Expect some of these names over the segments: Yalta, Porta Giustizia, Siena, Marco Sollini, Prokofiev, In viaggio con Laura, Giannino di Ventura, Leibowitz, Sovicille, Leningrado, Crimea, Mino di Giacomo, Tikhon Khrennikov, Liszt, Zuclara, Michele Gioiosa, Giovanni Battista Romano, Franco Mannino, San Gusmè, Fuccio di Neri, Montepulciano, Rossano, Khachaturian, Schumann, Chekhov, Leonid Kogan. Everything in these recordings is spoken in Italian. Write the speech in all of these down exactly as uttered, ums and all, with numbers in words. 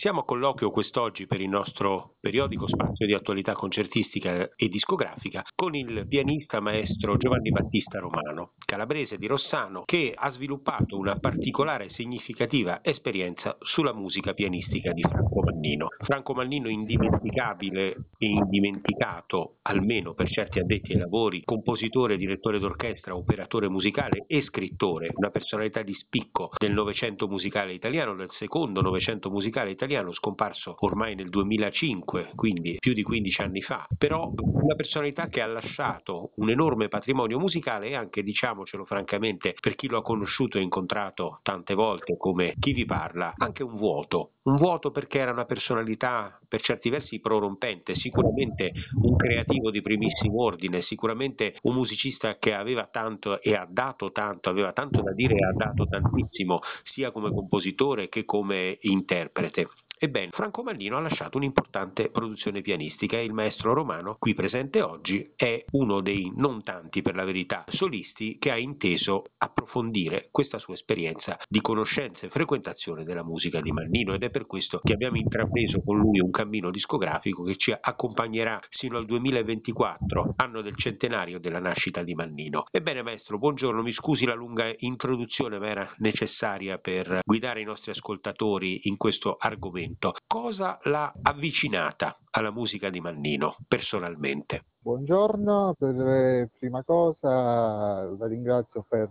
Siamo a colloquio quest'oggi per il nostro periodico spazio di attualità concertistica e discografica con il pianista maestro Giovanni Battista Romano, calabrese di Rossano, che ha sviluppato una particolare e significativa esperienza sulla musica pianistica di Franco Mannino. Franco Mannino, indimenticabile e indimenticato, almeno per certi addetti ai lavori, compositore, direttore d'orchestra, operatore musicale e scrittore, una personalità di spicco del Novecento musicale italiano, del secondo Novecento musicale italiano, italiano scomparso ormai nel duemilacinque, quindi più di quindici anni fa, però una personalità che ha lasciato un enorme patrimonio musicale e anche, diciamocelo francamente, per chi lo ha conosciuto e incontrato tante volte come chi vi parla, anche un vuoto. Un vuoto perché era una personalità per certi versi prorompente, sicuramente un creativo di primissimo ordine, sicuramente un musicista che aveva tanto e ha dato tanto, aveva tanto da dire e ha dato tantissimo, sia come compositore che come interprete. Ebbene, Franco Mannino ha lasciato un'importante produzione pianistica e il maestro Romano, qui presente oggi, è uno dei non tanti, per la verità, solisti che ha inteso approfondire questa sua esperienza di conoscenza e frequentazione della musica di Mannino, ed è per questo che abbiamo intrapreso con lui un cammino discografico che ci accompagnerà sino al duemilaventiquattro, anno del centenario della nascita di Mannino. Ebbene maestro, buongiorno, mi scusi la lunga introduzione, ma era necessaria per guidare i nostri ascoltatori in questo argomento. Cosa l'ha avvicinata alla musica di Mannino personalmente? Buongiorno, per prima cosa la ringrazio per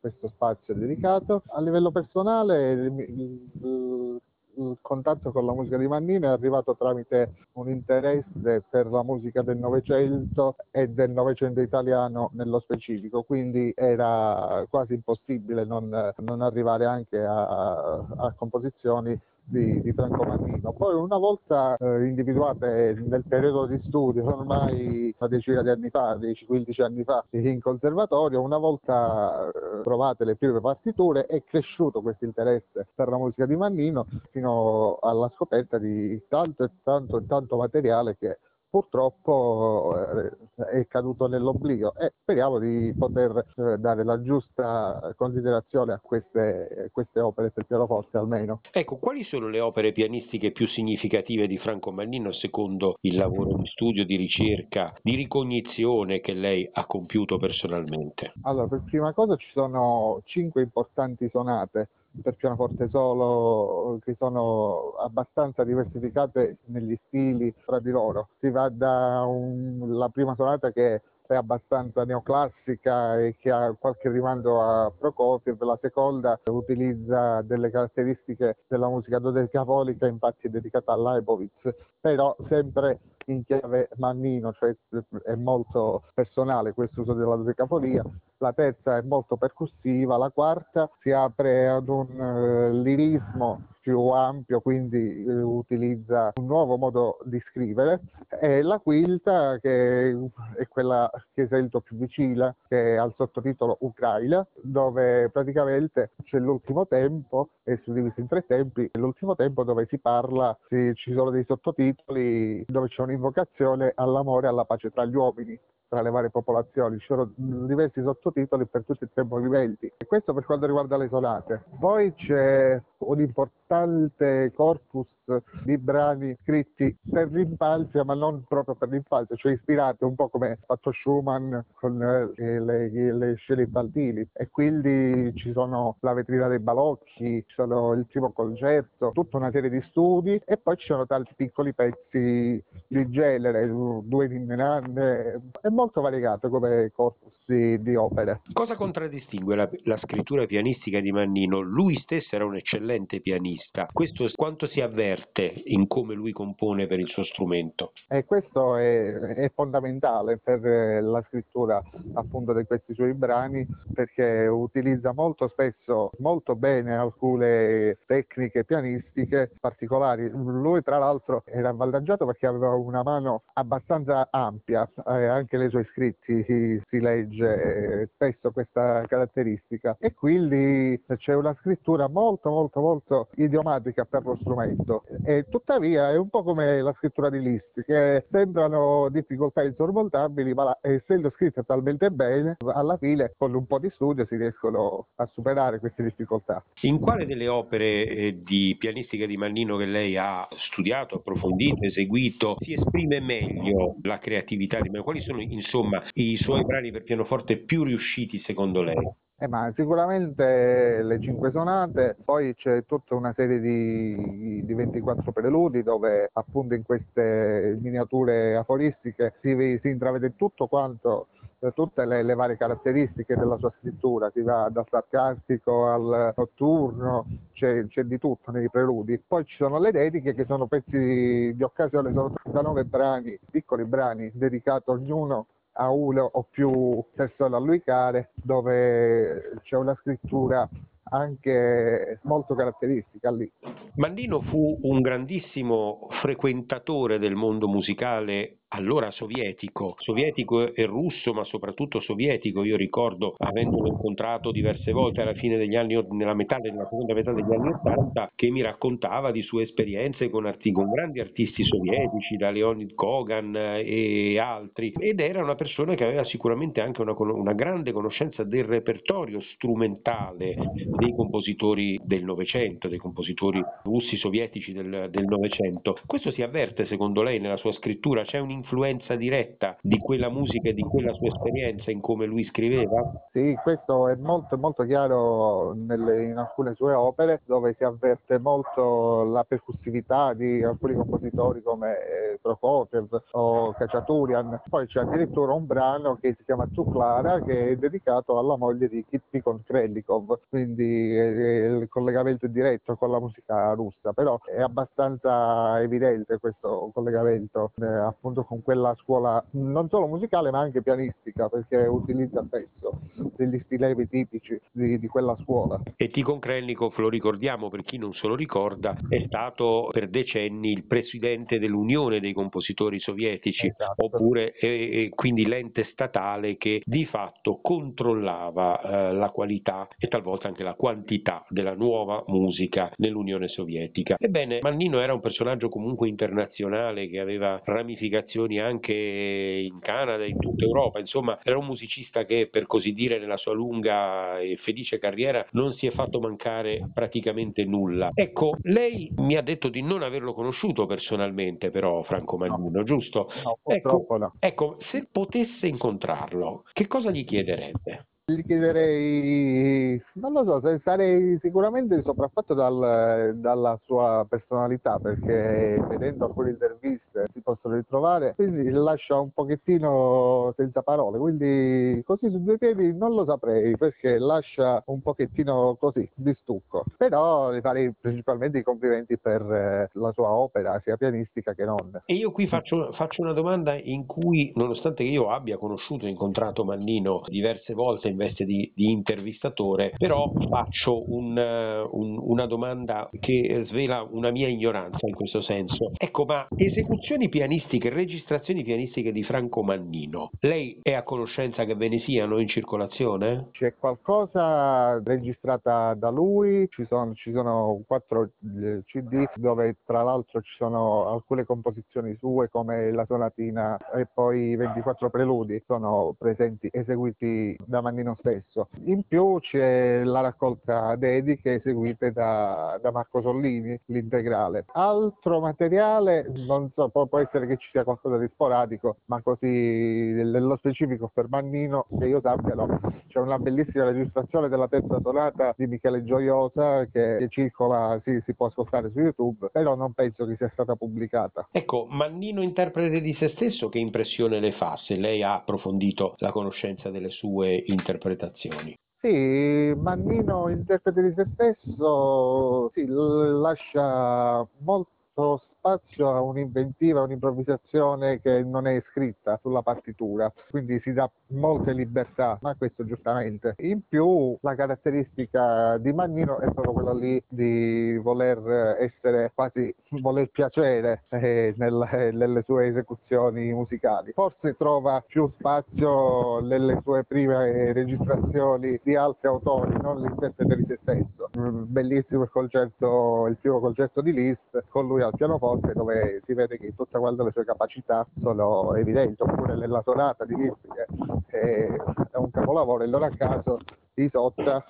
questo spazio dedicato. A livello personale il, il, il contatto con la musica di Mannino è arrivato tramite un interesse per la musica del Novecento e del Novecento italiano nello specifico, quindi era quasi impossibile non, non arrivare anche a, a composizioni Di, di Franco Mannino. Poi una volta eh, individuate nel periodo di studio, ormai una decina di anni fa, dieci quindici anni fa, in conservatorio, una volta eh, trovate le prime partiture, è cresciuto questo interesse per la musica di Mannino fino alla scoperta di tanto e tanto e tanto materiale che purtroppo è caduto nell'oblio, e speriamo di poter dare la giusta considerazione a queste, queste opere per pianoforte almeno. Ecco, quali sono le opere pianistiche più significative di Franco Mannino secondo il lavoro di studio, di ricerca, di ricognizione che lei ha compiuto personalmente? Allora, per prima cosa ci sono cinque importanti sonate per pianoforte solo che sono abbastanza diversificate negli stili fra di loro. Si va da un, la prima sonata che è abbastanza neoclassica e che ha qualche rimando a Prokofiev, la seconda utilizza delle caratteristiche della musica dodecafonica, infatti è dedicata a Leibowitz, però sempre in chiave Mannino, cioè è molto personale questo uso della dodecafonia. La terza è molto percussiva, la quarta si apre ad un eh, lirismo più ampio, quindi eh, utilizza un nuovo modo di scrivere, e la quinta, che è quella che sento più vicina, che è al sottotitolo Ucraina, dove praticamente c'è l'ultimo tempo, e si divide in tre tempi, l'ultimo tempo dove si parla, si, ci sono dei sottotitoli dove c'è un'invocazione all'amore e alla pace tra gli uomini, tra le varie popolazioni. Ci sono diversi sottotitoli per tutti i tempi, e questo per quanto riguarda le sonate. Poi c'è un importante corpus di brani scritti per l'infanzia, ma non proprio per l'infanzia, cioè ispirati un po' come ha fatto Schumann con eh, le, le scene infantili, e quindi ci sono La vetrina dei balocchi, ci sono Il primo concerto, tutta una serie di studi, e poi ci sono tanti piccoli pezzi di genere, Due ninne nanne. È molto variegato come corpus di, di opere. Cosa contraddistingue la, la scrittura pianistica di Mannino? Lui stesso era un eccellente pianista, questo quanto si avverte in come lui compone per il suo strumento? E questo è, è fondamentale per la scrittura appunto di questi suoi brani, perché utilizza molto spesso, molto bene, alcune tecniche pianistiche particolari. Lui tra l'altro era avvantaggiato perché aveva una mano abbastanza ampia, eh, anche nei suoi scritti si, si legge sfugge eh, spesso questa caratteristica, e quindi c'è una scrittura molto molto molto idiomatica per lo strumento, e tuttavia è un po' come la scrittura di Liszt, che sembrano difficoltà insormontabili, ma la, essendo scritta talmente bene, alla fine con un po' di studio si riescono a superare queste difficoltà. In quale delle opere eh, di pianistica di Mannino che lei ha studiato, approfondito, eseguito, si esprime meglio la creatività di Mannino? Quali sono insomma i suoi brani per pianoforte più riusciti secondo lei? Eh, ma sicuramente le cinque sonate, poi c'è tutta una serie di, di ventiquattro preludi dove appunto in queste miniature aforistiche si, si intravede tutto quanto, tutte le, le varie caratteristiche della sua scrittura, si va dal sarcastico al notturno, c'è, c'è di tutto nei preludi. Poi ci sono le dediche, che sono pezzi di occasione, sono trentanove brani, piccoli brani, dedicati ognuno a uno o più persone a lui care, dove c'è una scrittura anche molto caratteristica lì. Mannino fu un grandissimo frequentatore del mondo musicale allora sovietico, sovietico e russo, ma soprattutto sovietico. Io ricordo, avendolo incontrato diverse volte alla fine degli anni, nella metà della seconda metà degli anni ottanta, che mi raccontava di sue esperienze con, arti, con grandi artisti sovietici, da Leonid Kogan e altri, ed era una persona che aveva sicuramente anche una, una grande conoscenza del repertorio strumentale dei compositori del Novecento, dei compositori russi sovietici del Novecento. Questo si avverte secondo lei nella sua scrittura? C'è un influenza diretta di quella musica e di quella sua esperienza in come lui scriveva? Sì, questo è molto molto chiaro nelle, in alcune sue opere, dove si avverte molto la percussività di alcuni compositori come eh, Prokofiev o Khachaturian. Poi c'è addirittura un brano che si chiama Zuclara, che è dedicato alla moglie di Tikhon Khrennikov, quindi eh, il collegamento diretto con la musica russa, però è abbastanza evidente questo collegamento eh, appunto con quella scuola non solo musicale ma anche pianistica, perché utilizza spesso degli stilemi tipici di, di quella scuola. E Tikhon Khrennikov, lo ricordiamo per chi non se lo ricorda, è stato per decenni il presidente dell'Unione dei compositori sovietici, esatto. Oppure eh, quindi l'ente statale che di fatto controllava eh, la qualità e talvolta anche la quantità della nuova musica nell'Unione Sovietica. Ebbene, Mannino era un personaggio comunque internazionale, che aveva ramificazioni anche in Canada, in tutta Europa, insomma era un musicista che, per così dire, nella sua lunga e felice carriera non si è fatto mancare praticamente nulla. Ecco, lei mi ha detto di non averlo conosciuto personalmente però, Franco Mannino, no, giusto? No, purtroppo ecco, no. Ecco, se potesse incontrarlo, che cosa gli chiederebbe? Gli chiederei, non lo so, se sarei sicuramente sopraffatto dal, dalla sua personalità, perché vedendo alcune interviste si possono ritrovare, quindi lascia un pochettino senza parole, quindi così su due piedi non lo saprei, perché lascia un pochettino così di stucco, però le farei principalmente i complimenti per la sua opera, sia pianistica che non. E io qui faccio, faccio una domanda in cui, nonostante che io abbia conosciuto e incontrato Mannino diverse volte in veste di, di intervistatore, però faccio un, un, una domanda che svela una mia ignoranza in questo senso. Ecco, ma esecuzioni pianistiche, registrazioni pianistiche di Franco Mannino, lei è a conoscenza che ve ne siano in circolazione? C'è qualcosa registrata da lui, ci sono, ci sono quattro C D dove tra l'altro ci sono alcune composizioni sue come la sonatina e poi ventiquattro preludi sono presenti, eseguiti da Mannino stesso. In più c'è la raccolta dediche eseguite da, da Marco Sollini, l'integrale. Altro materiale non so, può, può essere che ci sia qualcosa di sporadico, ma così nello specifico per Mannino che io sappia no. C'è una bellissima registrazione della terza sonata di Michele Gioiosa che, che circola, sì, si può ascoltare su YouTube, però non penso che sia stata pubblicata. Ecco, Mannino interprete di se stesso, che impressione le fa, se lei ha approfondito la conoscenza delle sue interpretazioni? Sì, Mannino interprete di se stesso, sì, lascia molto spazio a un'inventiva, un'improvvisazione che non è scritta sulla partitura, quindi si dà molte libertà, ma questo giustamente. In più la caratteristica di Mannino è proprio quella lì di voler essere quasi, voler piacere eh, nel, nelle sue esecuzioni musicali. Forse trova più spazio nelle sue prime registrazioni di altri autori, non Liszt per se stesso. Bellissimo il concerto, il primo concerto di Liszt con lui al pianoforte, dove si vede che tutta quante le sue capacità sono evidenti, oppure nella sonata di Liszt che è un capolavoro, e non a caso Isotta,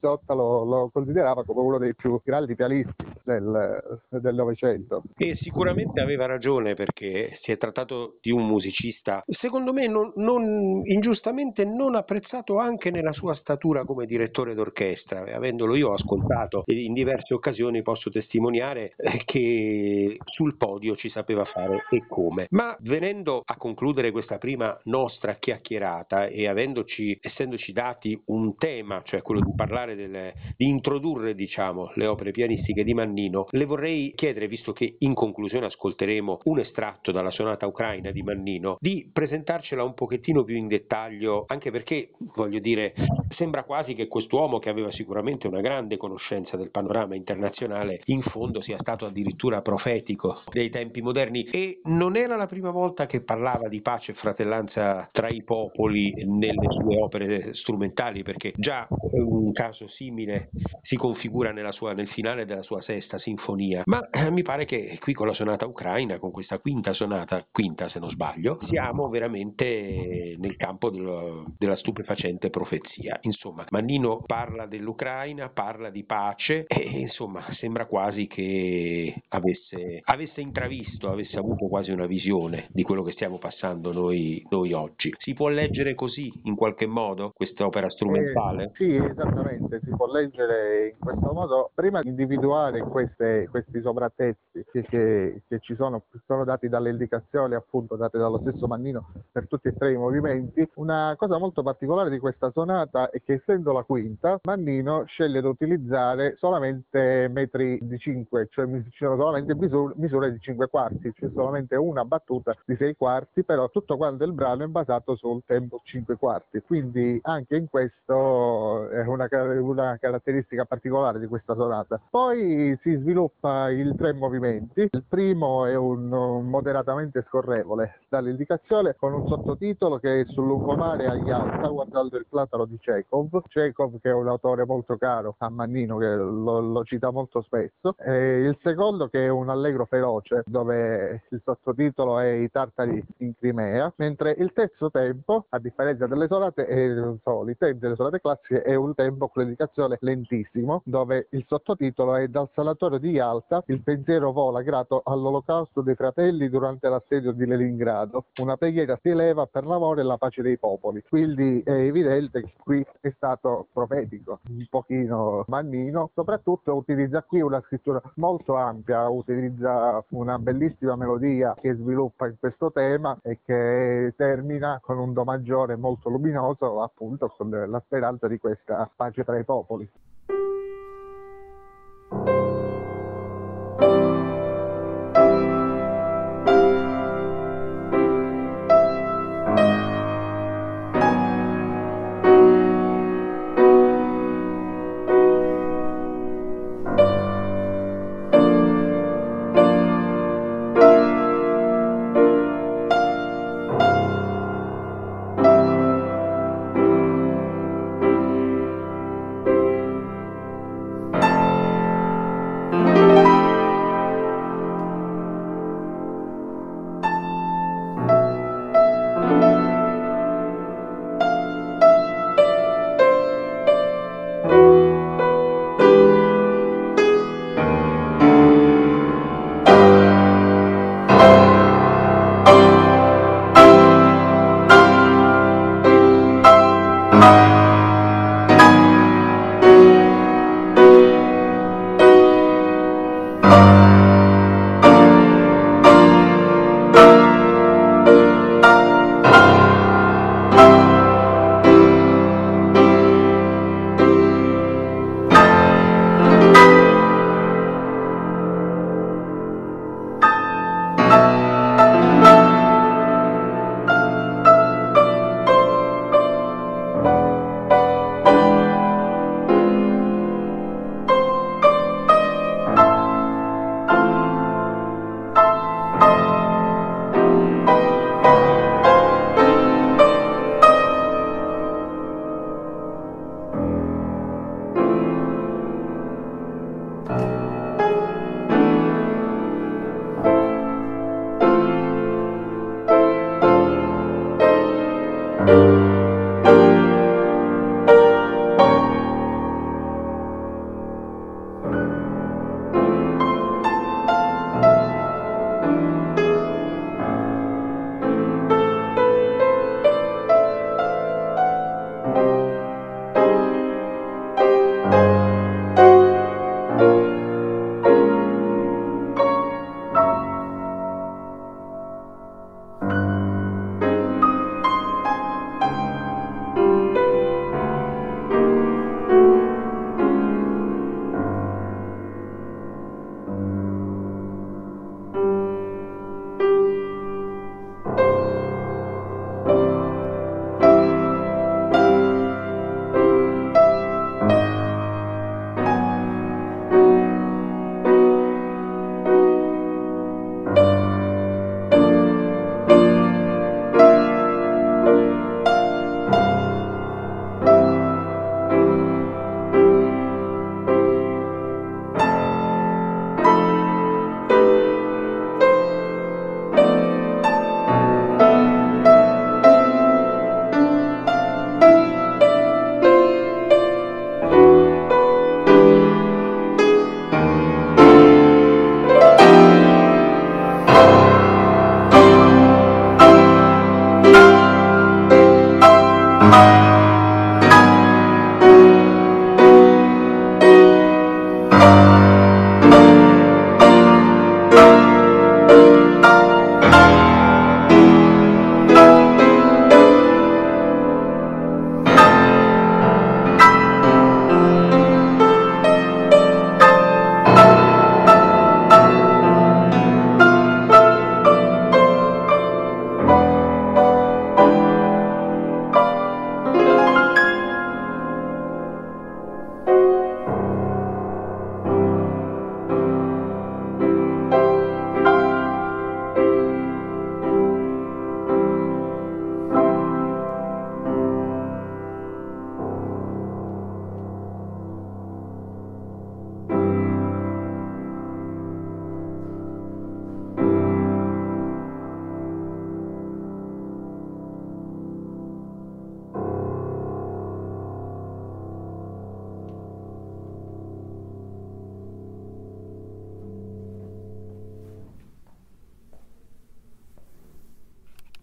Isotta lo, lo considerava come uno dei più grandi pianisti del, del Novecento. E sicuramente aveva ragione, perché si è trattato di un musicista, secondo me, non, non, ingiustamente non apprezzato anche nella sua statura come direttore d'orchestra. Avendolo io ascoltato in diverse occasioni, posso testimoniare che sul podio ci sapeva fare e come. Ma venendo a concludere questa prima nostra chiacchierata e avendoci, essendoci dati un tempo, tema, cioè quello di parlare delle, di introdurre, diciamo, le opere pianistiche di Mannino, le vorrei chiedere, visto che in conclusione ascolteremo un estratto dalla sonata ucraina di Mannino, di presentarcela un pochettino più in dettaglio, anche perché, voglio dire, sembra quasi che quest'uomo, che aveva sicuramente una grande conoscenza del panorama internazionale, in fondo sia stato addirittura profetico dei tempi moderni. E non era la prima volta che parlava di pace e fratellanza tra i popoli nelle sue opere strumentali, perché già un caso simile si configura nella sua, nel finale della sua sesta sinfonia. Ma mi pare che qui con la sonata ucraina, con questa quinta sonata, quinta se non sbaglio, siamo veramente nel campo dello, della stupefacente profezia. Insomma, Mannino parla dell'Ucraina, parla di pace e insomma sembra quasi che avesse, avesse intravisto, avesse avuto quasi una visione di quello che stiamo passando noi, noi oggi. Si può leggere così in qualche modo questa opera strumentale? Eh, sì, esattamente, si può leggere in questo modo. Prima di individuare queste, questi sovrattesti che, che, che ci sono, sono dati dalle indicazioni appunto date dallo stesso Mannino per tutti e tre i movimenti, una cosa molto particolare di questa sonata è che, essendo la quinta, Mannino sceglie di utilizzare solamente metri di cinque, cioè ci sono solamente misure, misure di cinque quarti, c'è cioè solamente una battuta di sei quarti, però tutto quanto il brano è basato sul tempo cinque quarti, quindi anche in questo è una, una caratteristica particolare di questa sonata. Poi si sviluppa il tre movimenti. Il primo è un, un moderatamente scorrevole dall'indicazione, con un sottotitolo che è Sul lungomare a Yalta, guardando il platano di Chekhov. Chekhov, che è un autore molto caro a Mannino, che lo, lo cita molto spesso. E il secondo, che è un allegro feroce, dove il sottotitolo è I tartari in Crimea, mentre il terzo tempo, a differenza delle sonate è solite, delle sonate classiche, è un tempo con l'indicazione lentissimo, dove il sottotitolo è Dal sanatorio di Yalta il pensiero vola grato all'olocausto dei fratelli durante l'assedio di Leningrado, una preghiera si eleva per l'amore e la pace dei popoli. Quindi è evidente che qui è stato profetico un pochino Mannino, soprattutto utilizza qui una scrittura molto ampia, utilizza una bellissima melodia che sviluppa in questo tema e che termina con un do maggiore molto luminoso, appunto con l'aspetto di questa pace tra i popoli.